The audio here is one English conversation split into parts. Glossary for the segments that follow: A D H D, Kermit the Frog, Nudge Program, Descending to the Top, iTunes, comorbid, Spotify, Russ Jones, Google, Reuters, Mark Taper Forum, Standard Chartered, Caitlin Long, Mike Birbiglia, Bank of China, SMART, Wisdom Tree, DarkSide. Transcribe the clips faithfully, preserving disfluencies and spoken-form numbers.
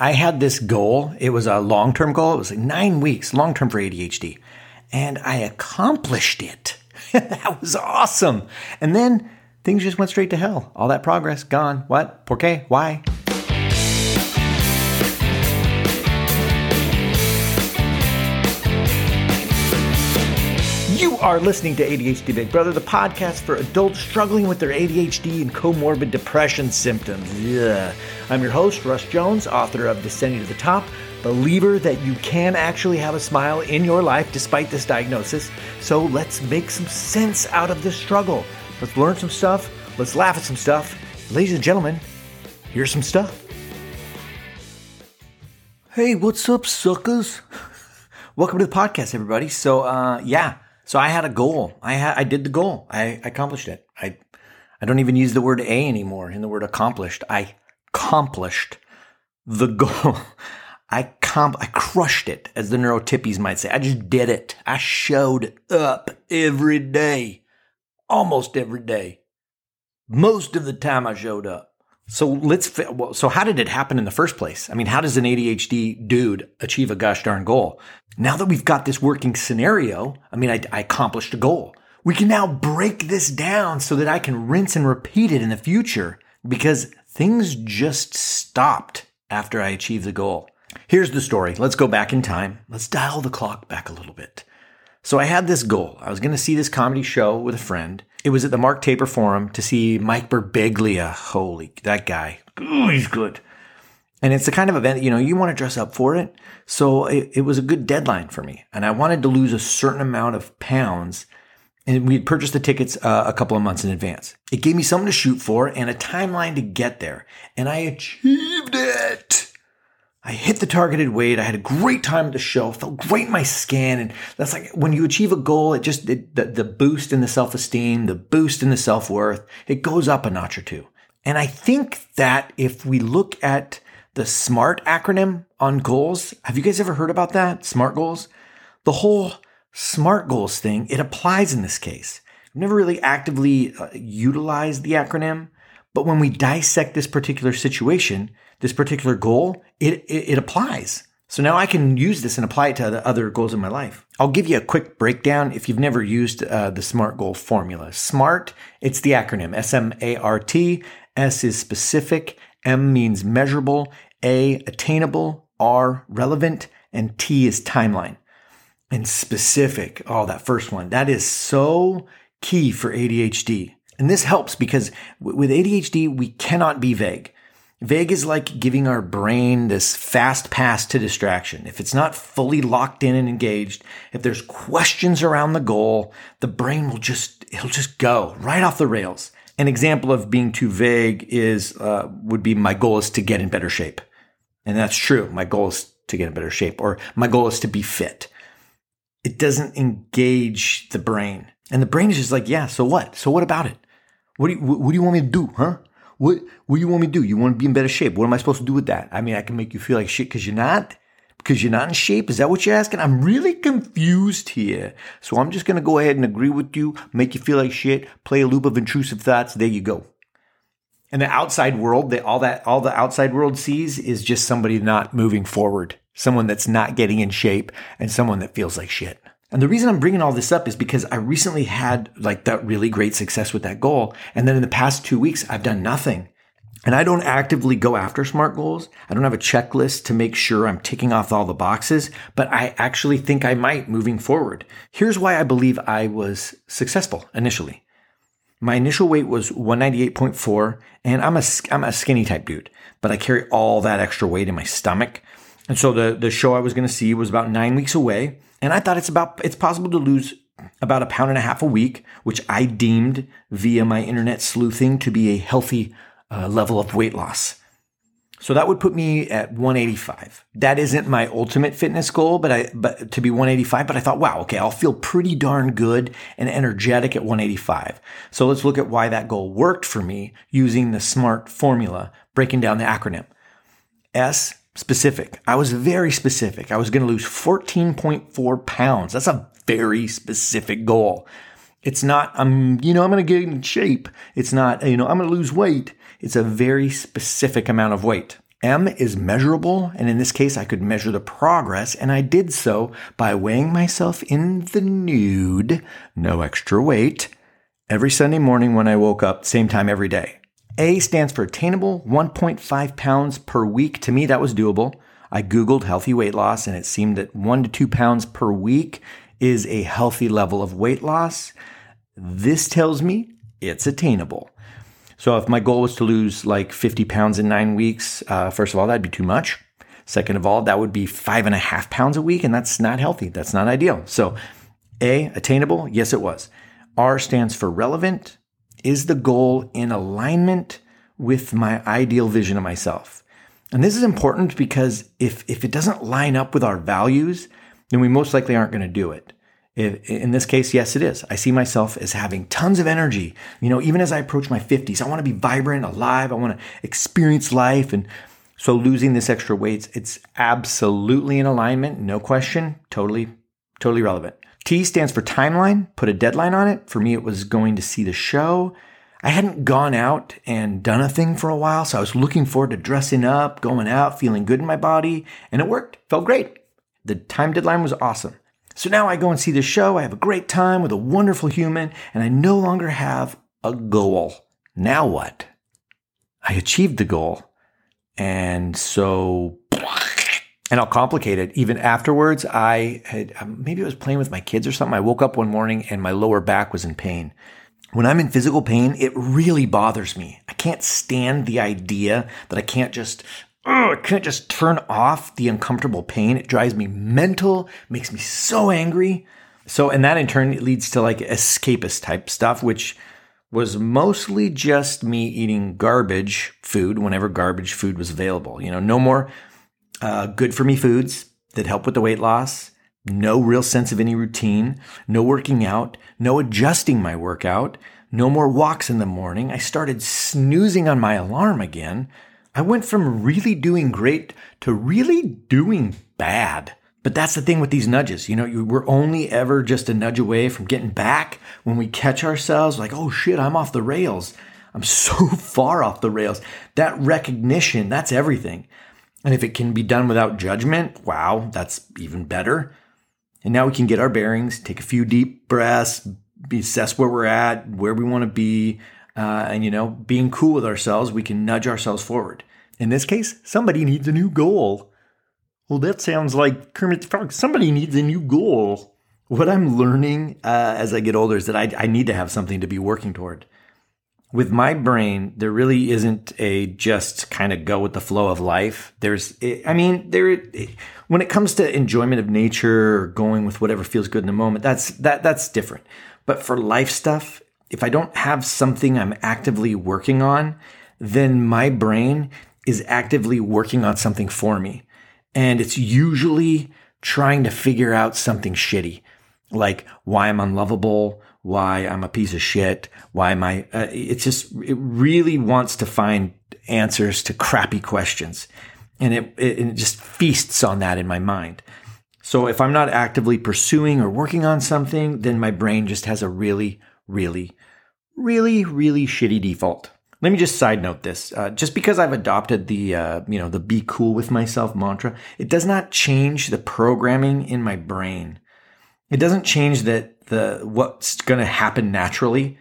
I had this goal. It was a long-term goal. It was like nine weeks, long-term for A D H D. And I accomplished it. That was awesome. And then things just went straight to hell. All that progress, gone. What? Por qué? Why? You are listening to A D H D Big Brother, the podcast for adults struggling with their A D H D and comorbid depression symptoms. Yeah. I'm your host, Russ Jones, author of Descending to the Top, believer that you can actually have a smile in your life despite this diagnosis. So let's make some sense out of this struggle. Let's learn some stuff. Let's laugh at some stuff. Ladies and gentlemen, here's some stuff. Hey, what's up, suckers? Welcome to the podcast, everybody. So, uh, yeah. So I had a goal. I ha- I did the goal. I accomplished it. I I don't even use the word A anymore in the word accomplished. I accomplished the goal. I comp- I crushed it, as the neurotippies might say. I just did it. I showed up every day, almost every day. Most of the time I showed up. So let's. Fi- well, so how did it happen in the first place? I mean, how does an A D H D dude achieve a gosh darn goal? Now that we've got this working scenario, I mean, I, I accomplished a goal. We can now break this down so that I can rinse and repeat it in the future, because things just stopped after I achieved the goal. Here's the story. Let's go back in time. Let's dial the clock back a little bit. So I had this goal. I was going to see this comedy show with a friend. It was at the Mark Taper Forum to see Mike Birbiglia. Holy, that guy. Ooh, he's good. And it's the kind of event, you know, you want to dress up for it. So it, it was a good deadline for me. And I wanted to lose a certain amount of pounds. And we had purchased the tickets uh, a couple of months in advance. It gave me something to shoot for and a timeline to get there. And I achieved it. I hit the targeted weight. I had a great time at the show. Felt great in my skin. And that's like when you achieve a goal, it just, it, the, the boost in the self-esteem, the boost in the self-worth, it goes up a notch or two. And I think that if we look at the SMART acronym on goals, have you guys ever heard about that? SMART goals? The whole SMART goals thing, it applies in this case. I've never really actively uh, utilized the acronym. But when we dissect this particular situation, this particular goal, it, it it applies. So now I can use this and apply it to the other goals in my life. I'll give you a quick breakdown if you've never used uh, the SMART goal formula. SMART, it's the acronym, S M A R T. S is specific, M means measurable, A, attainable, R, relevant, and T is timeline. And specific, oh, that first one, that is so key for A D H D. And this helps because with A D H D, we cannot be vague. Vague is like giving our brain this fast pass to distraction. If it's not fully locked in and engaged, if there's questions around the goal, the brain will just, it'll just go right off the rails. An example of being too vague is, uh, would be my goal is to get in better shape. And that's true. My goal is to get in better shape, or my goal is to be fit. It doesn't engage the brain. And the brain is just like, yeah, so what? So what about it? What do you, what do you want me to do, huh? What, what do you want me to do? You want to be in better shape. What am I supposed to do with that? I mean, I can make you feel like shit because you're not, because you're not in shape. Is that what you're asking? I'm really confused here. So I'm just going to go ahead and agree with you, make you feel like shit, play a loop of intrusive thoughts. There you go. And the outside world, they, all that, all the outside world sees is just somebody not moving forward, someone that's not getting in shape, and someone that feels like shit. And the reason I'm bringing all this up is because I recently had like that really great success with that goal. And then in the past two weeks, I've done nothing. And I don't actively go after SMART goals. I don't have a checklist to make sure I'm ticking off all the boxes, but I actually think I might moving forward. Here's why I believe I was successful initially. My initial weight was one ninety-eight point four, and I'm a, I'm a skinny type dude, but I carry all that extra weight in my stomach. And so the, the show I was going to see was about nine weeks away. And I thought it's about, it's possible to lose about a pound and a half a week, which I deemed via my internet sleuthing to be a healthy uh, level of weight loss. So that would put me at one eighty-five. That isn't my ultimate fitness goal, but I, but to be one eighty-five, but I thought, wow, okay, I'll feel pretty darn good and energetic at one eighty-five. So let's look at why that goal worked for me using the SMART formula, breaking down the acronym. S, specific. I was very specific. I was going to lose fourteen point four pounds. That's a very specific goal. It's not, I'm, you know, I'm going to get in shape. It's not, you know, I'm going to lose weight. It's a very specific amount of weight. M is measurable, and in this case, I could measure the progress, and I did so by weighing myself in the nude, no extra weight, every Sunday morning when I woke up, same time every day. A stands for attainable, one point five pounds per week. To me, that was doable. I Googled healthy weight loss, and it seemed that one to two pounds per week is a healthy level of weight loss. This tells me it's attainable. So if my goal was to lose like fifty pounds in nine weeks, uh, first of all, that'd be too much. Second of all, that would be five and a half pounds a week, and that's not healthy. That's not ideal. So A, attainable. Yes, it was. R stands for relevant. Is the goal in alignment with my ideal vision of myself? And this is important because if, if it doesn't line up with our values, then we most likely aren't going to do it. In this case, yes, it is. I see myself as having tons of energy. You know, even as I approach my fifties, I want to be vibrant, alive. I want to experience life. And so losing this extra weight, it's absolutely in alignment. No question. Totally, totally relevant. T stands for timeline. Put a deadline on it. For me, it was going to see the show. I hadn't gone out and done a thing for a while. So I was looking forward to dressing up, going out, feeling good in my body. And it worked. Felt great. The time deadline was awesome. So now I go and see the show, I have a great time with a wonderful human, and I no longer have a goal. Now what? I achieved the goal. And so, and I'll complicate it. Even afterwards, I had, maybe I was playing with my kids or something. I woke up one morning and my lower back was in pain. When I'm in physical pain, it really bothers me. I can't stand the idea that I can't just... Oh, I can't just turn off the uncomfortable pain. It drives me mental, makes me so angry. So, and that in turn leads to like escapist type stuff, which was mostly just me eating garbage food whenever garbage food was available. You know, no more uh, good for me foods that help with the weight loss, no real sense of any routine, no working out, no adjusting my workout, no more walks in the morning. I started snoozing on my alarm again. I went from really doing great to really doing bad. But that's the thing with these nudges. You know, you, we're only ever just a nudge away from getting back when we catch ourselves like, oh shit, I'm off the rails. I'm so far off the rails. That recognition, that's everything. And if it can be done without judgment, wow, that's even better. And now we can get our bearings, take a few deep breaths, assess where we're at, where we want to be. Uh, and, you know, being cool with ourselves, we can nudge ourselves forward. In this case, somebody needs a new goal. Well, that sounds like Kermit the Frog. Somebody needs a new goal. What I'm learning uh, as I get older is that I, I need to have something to be working toward. With my brain, there really isn't a just kind of go with the flow of life. There's, I mean, there. When it comes to enjoyment of nature or going with whatever feels good in the moment, that's that that's different. But for life stuff, if I don't have something I'm actively working on, then my brain is actively working on something for me. And it's usually trying to figure out something shitty, like why I'm unlovable, why I'm a piece of shit, why am I, uh, it's just, it really wants to find answers to crappy questions. And it, it, it just feasts on that in my mind. So if I'm not actively pursuing or working on something, then my brain just has a really Really, really, really shitty default. Let me just side note this. Uh, just because I've adopted the, uh, you know, the be cool with myself mantra, it does not change the programming in my brain. It doesn't change that the what's going to happen naturally.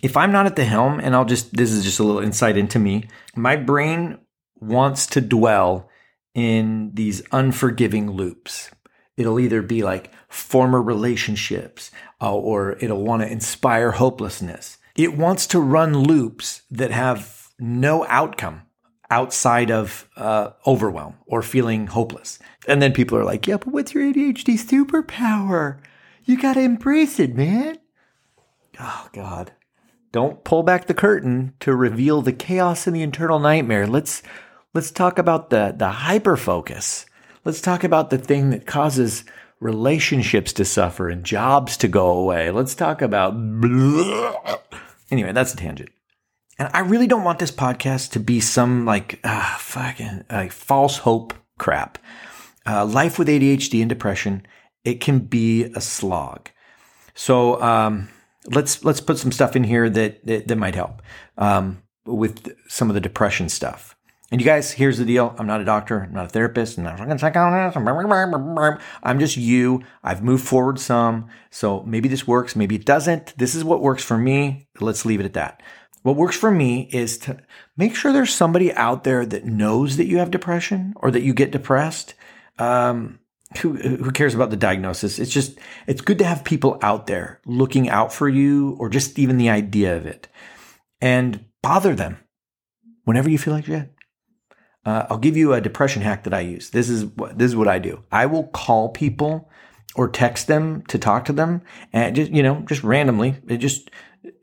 If I'm not at the helm, and I'll just, this is just a little insight into me, my brain wants to dwell in these unforgiving loops. It'll either be like former relationships uh, or it'll want to inspire hopelessness. It wants to run loops that have no outcome outside of uh, overwhelm or feeling hopeless. And then people are like, yeah, but what's your A D H D superpower? You got to embrace it, man. Oh, God. Don't pull back the curtain to reveal the chaos and the internal nightmare. Let's let's talk about the, the hyperfocus. Let's talk about the thing that causes relationships to suffer and jobs to go away. Let's talk about... Anyway, that's a tangent. And I really don't want this podcast to be some like uh, fucking like false hope crap. Uh, life with A D H D and depression, it can be a slog. So um, let's let's put some stuff in here that that, that might help um, with some of the depression stuff. And you guys, here's the deal. I'm not a doctor. I'm not a therapist. I'm not a psychologist. I'm just you. I've moved forward some. So maybe this works. Maybe it doesn't. This is what works for me. Let's leave it at that. What works for me is to make sure there's somebody out there that knows that you have depression or that you get depressed. Um, who, who cares about the diagnosis? It's just, it's good to have people out there looking out for you or just even the idea of it. And bother them whenever you feel like shit. Uh, I'll give you a depression hack that I use. This is what, this is what I do. I will call people or text them to talk to them and just, you know, just randomly, just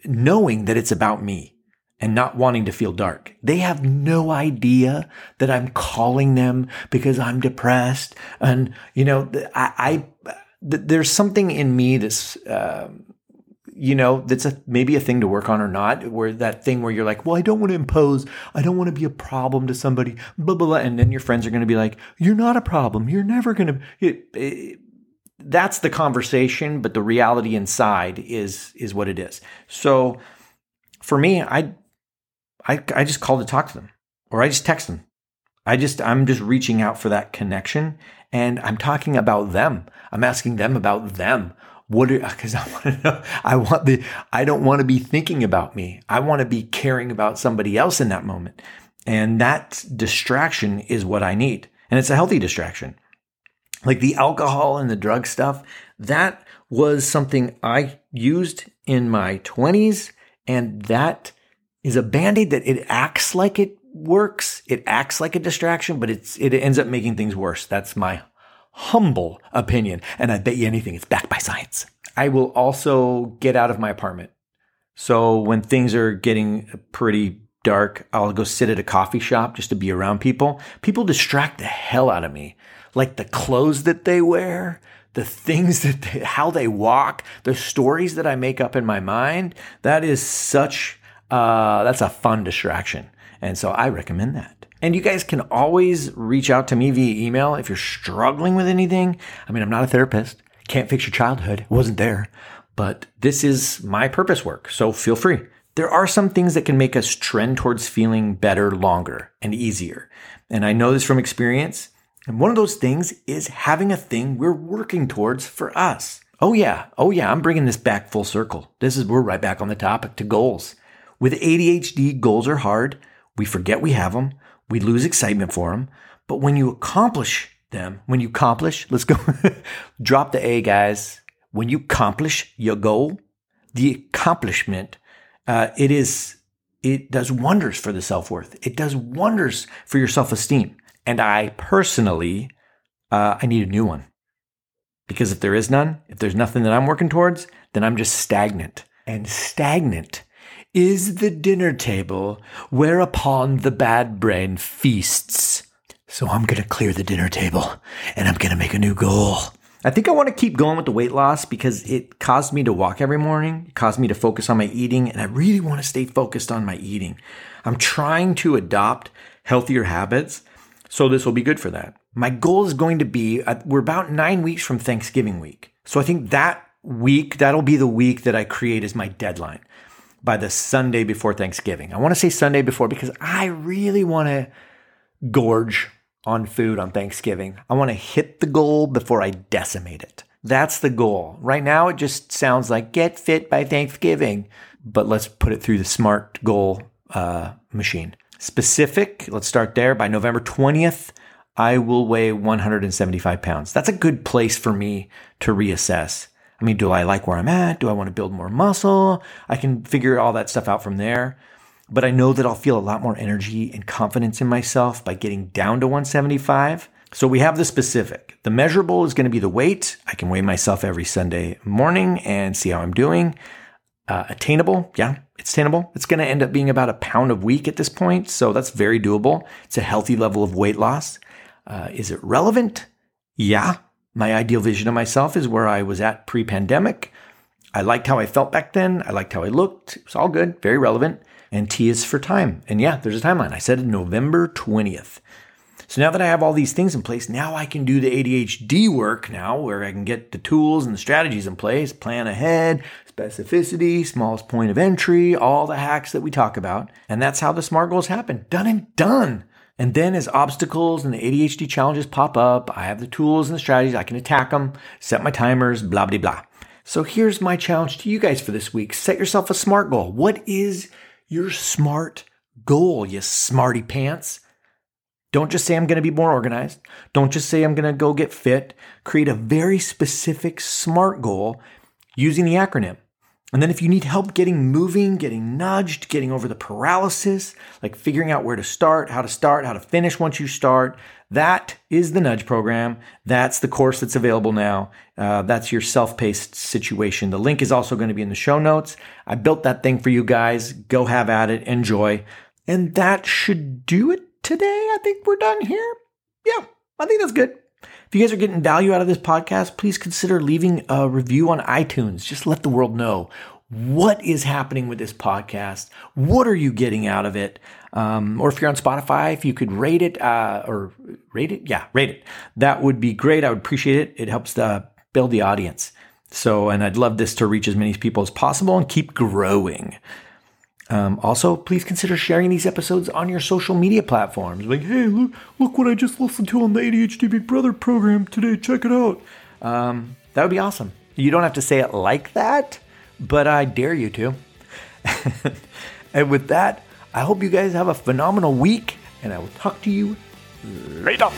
knowing that it's about me and not wanting to feel dark. They have no idea that I'm calling them because I'm depressed. And, you know, I, I there's something in me that's, uh, you know, that's a, maybe a thing to work on or not, where that thing where you're like, well, I don't want to impose. I don't want to be a problem to somebody, blah, blah, blah. And then your friends are going to be like, you're not a problem. You're never going to. That's the conversation, but the reality inside is is what it is. So for me, I I, I just call to talk to them, or I just text them. I just, I'm just reaching out for that connection, and I'm talking about them. I'm asking them about them. What are, cause I want to know, I want the, I don't want to be thinking about me. I want to be caring about somebody else in that moment. And that distraction is what I need. And it's a healthy distraction. Like the alcohol and the drug stuff, that was something I used in my twenties. And that is a Band-Aid that it acts like it works. It acts like a distraction, but it's, it ends up making things worse. That's my humble opinion. And I bet you anything, it's backed by science. I will also get out of my apartment. So when things are getting pretty dark, I'll go sit at a coffee shop just to be around people. People distract the hell out of me. Like the clothes that they wear, the things that they, how they walk, the stories that I make up in my mind. That is such, uh, that's a fun distraction. And so I recommend that. And you guys can always reach out to me via email if you're struggling with anything. I mean, I'm not a therapist. Can't fix your childhood. It wasn't there. But this is my purpose work. So feel free. There are some things that can make us trend towards feeling better, longer, and easier. And I know this from experience. And one of those things is having a thing we're working towards for us. Oh, yeah. Oh, yeah. I'm bringing this back full circle. This is, we're right back on the topic to goals. With A D H D, goals are hard. We forget we have them. We lose excitement for them. But when you accomplish them, when you accomplish, let's go, drop the A, guys. When you accomplish your goal, the accomplishment, uh, it is, it does wonders for the self-worth. It does wonders for your self-esteem. And I personally, uh, I need a new one. Because if there is none, if there's nothing that I'm working towards, then I'm just stagnant. And stagnant is the dinner table whereupon the bad brain feasts. So I'm going to clear the dinner table and I'm going to make a new goal. I think I want to keep going with the weight loss because it caused me to walk every morning. It caused me to focus on my eating, and I really want to stay focused on my eating. I'm trying to adopt healthier habits, so this will be good for that. My goal is going to be, uh, we're about nine weeks from Thanksgiving week. So I think that week, that'll be the week that I create as my deadline. By the Sunday before Thanksgiving. I want to say Sunday before because I really want to gorge on food on Thanksgiving. I want to hit the goal before I decimate it. That's the goal. Right now, it just sounds like get fit by Thanksgiving, but let's put it through the SMART goal uh, machine. Specific, let's start there. By November twentieth, I will weigh one hundred seventy-five pounds. That's a good place for me to reassess. I mean, do I like where I'm at? Do I want to build more muscle? I can figure all that stuff out from there. But I know that I'll feel a lot more energy and confidence in myself by getting down to one seventy-five. So we have the specific. The measurable is going to be the weight. I can weigh myself every Sunday morning and see how I'm doing. Uh, attainable. Yeah, it's attainable. It's going to end up being about a pound a week at this point. So that's very doable. It's a healthy level of weight loss. Uh, is it relevant? Yeah. My ideal vision of myself is where I was at pre-pandemic. I liked how I felt back then. I liked how I looked. It's all good. Very relevant. And T is for time. And yeah, there's a timeline. I said November twentieth. So now that I have all these things in place, now I can do the A D H D work now where I can get the tools and the strategies in place, plan ahead, specificity, smallest point of entry, all the hacks that we talk about. And that's how the SMART goals happen. Done and done. And then as obstacles and the A D H D challenges pop up, I have the tools and the strategies. I can attack them, set my timers, blah, blah, blah. So here's my challenge to you guys for this week. Set yourself a SMART goal. What is your SMART goal, you smarty pants? Don't just say I'm going to be more organized. Don't just say I'm going to go get fit. Create a very specific SMART goal using the acronym. And then if you need help getting moving, getting nudged, getting over the paralysis, like figuring out where to start, how to start, how to finish once you start, that is the Nudge Program. That's the course that's available now. Uh, that's your self-paced situation. The link is also going to be in the show notes. I built that thing for you guys. Go have at it. Enjoy. And that should do it today. I think we're done here. Yeah, I think that's good. If you guys are getting value out of this podcast, please consider leaving a review on iTunes. Just let the world know what is happening with this podcast. What are you getting out of it? Um, or if you're on Spotify, if you could rate it uh, or rate it. Yeah, rate it. That would be great. I would appreciate it. It helps uh, build the audience. So, and I'd love this to reach as many people as possible and keep growing. Um, also, please consider sharing these episodes on your social media platforms. Like, hey, look, look what I just listened to on the A D H D Big Brother program today. Check it out. Um, that would be awesome. You don't have to say it like that, but I dare you to. And with that, I hope you guys have a phenomenal week, and I will talk to you later.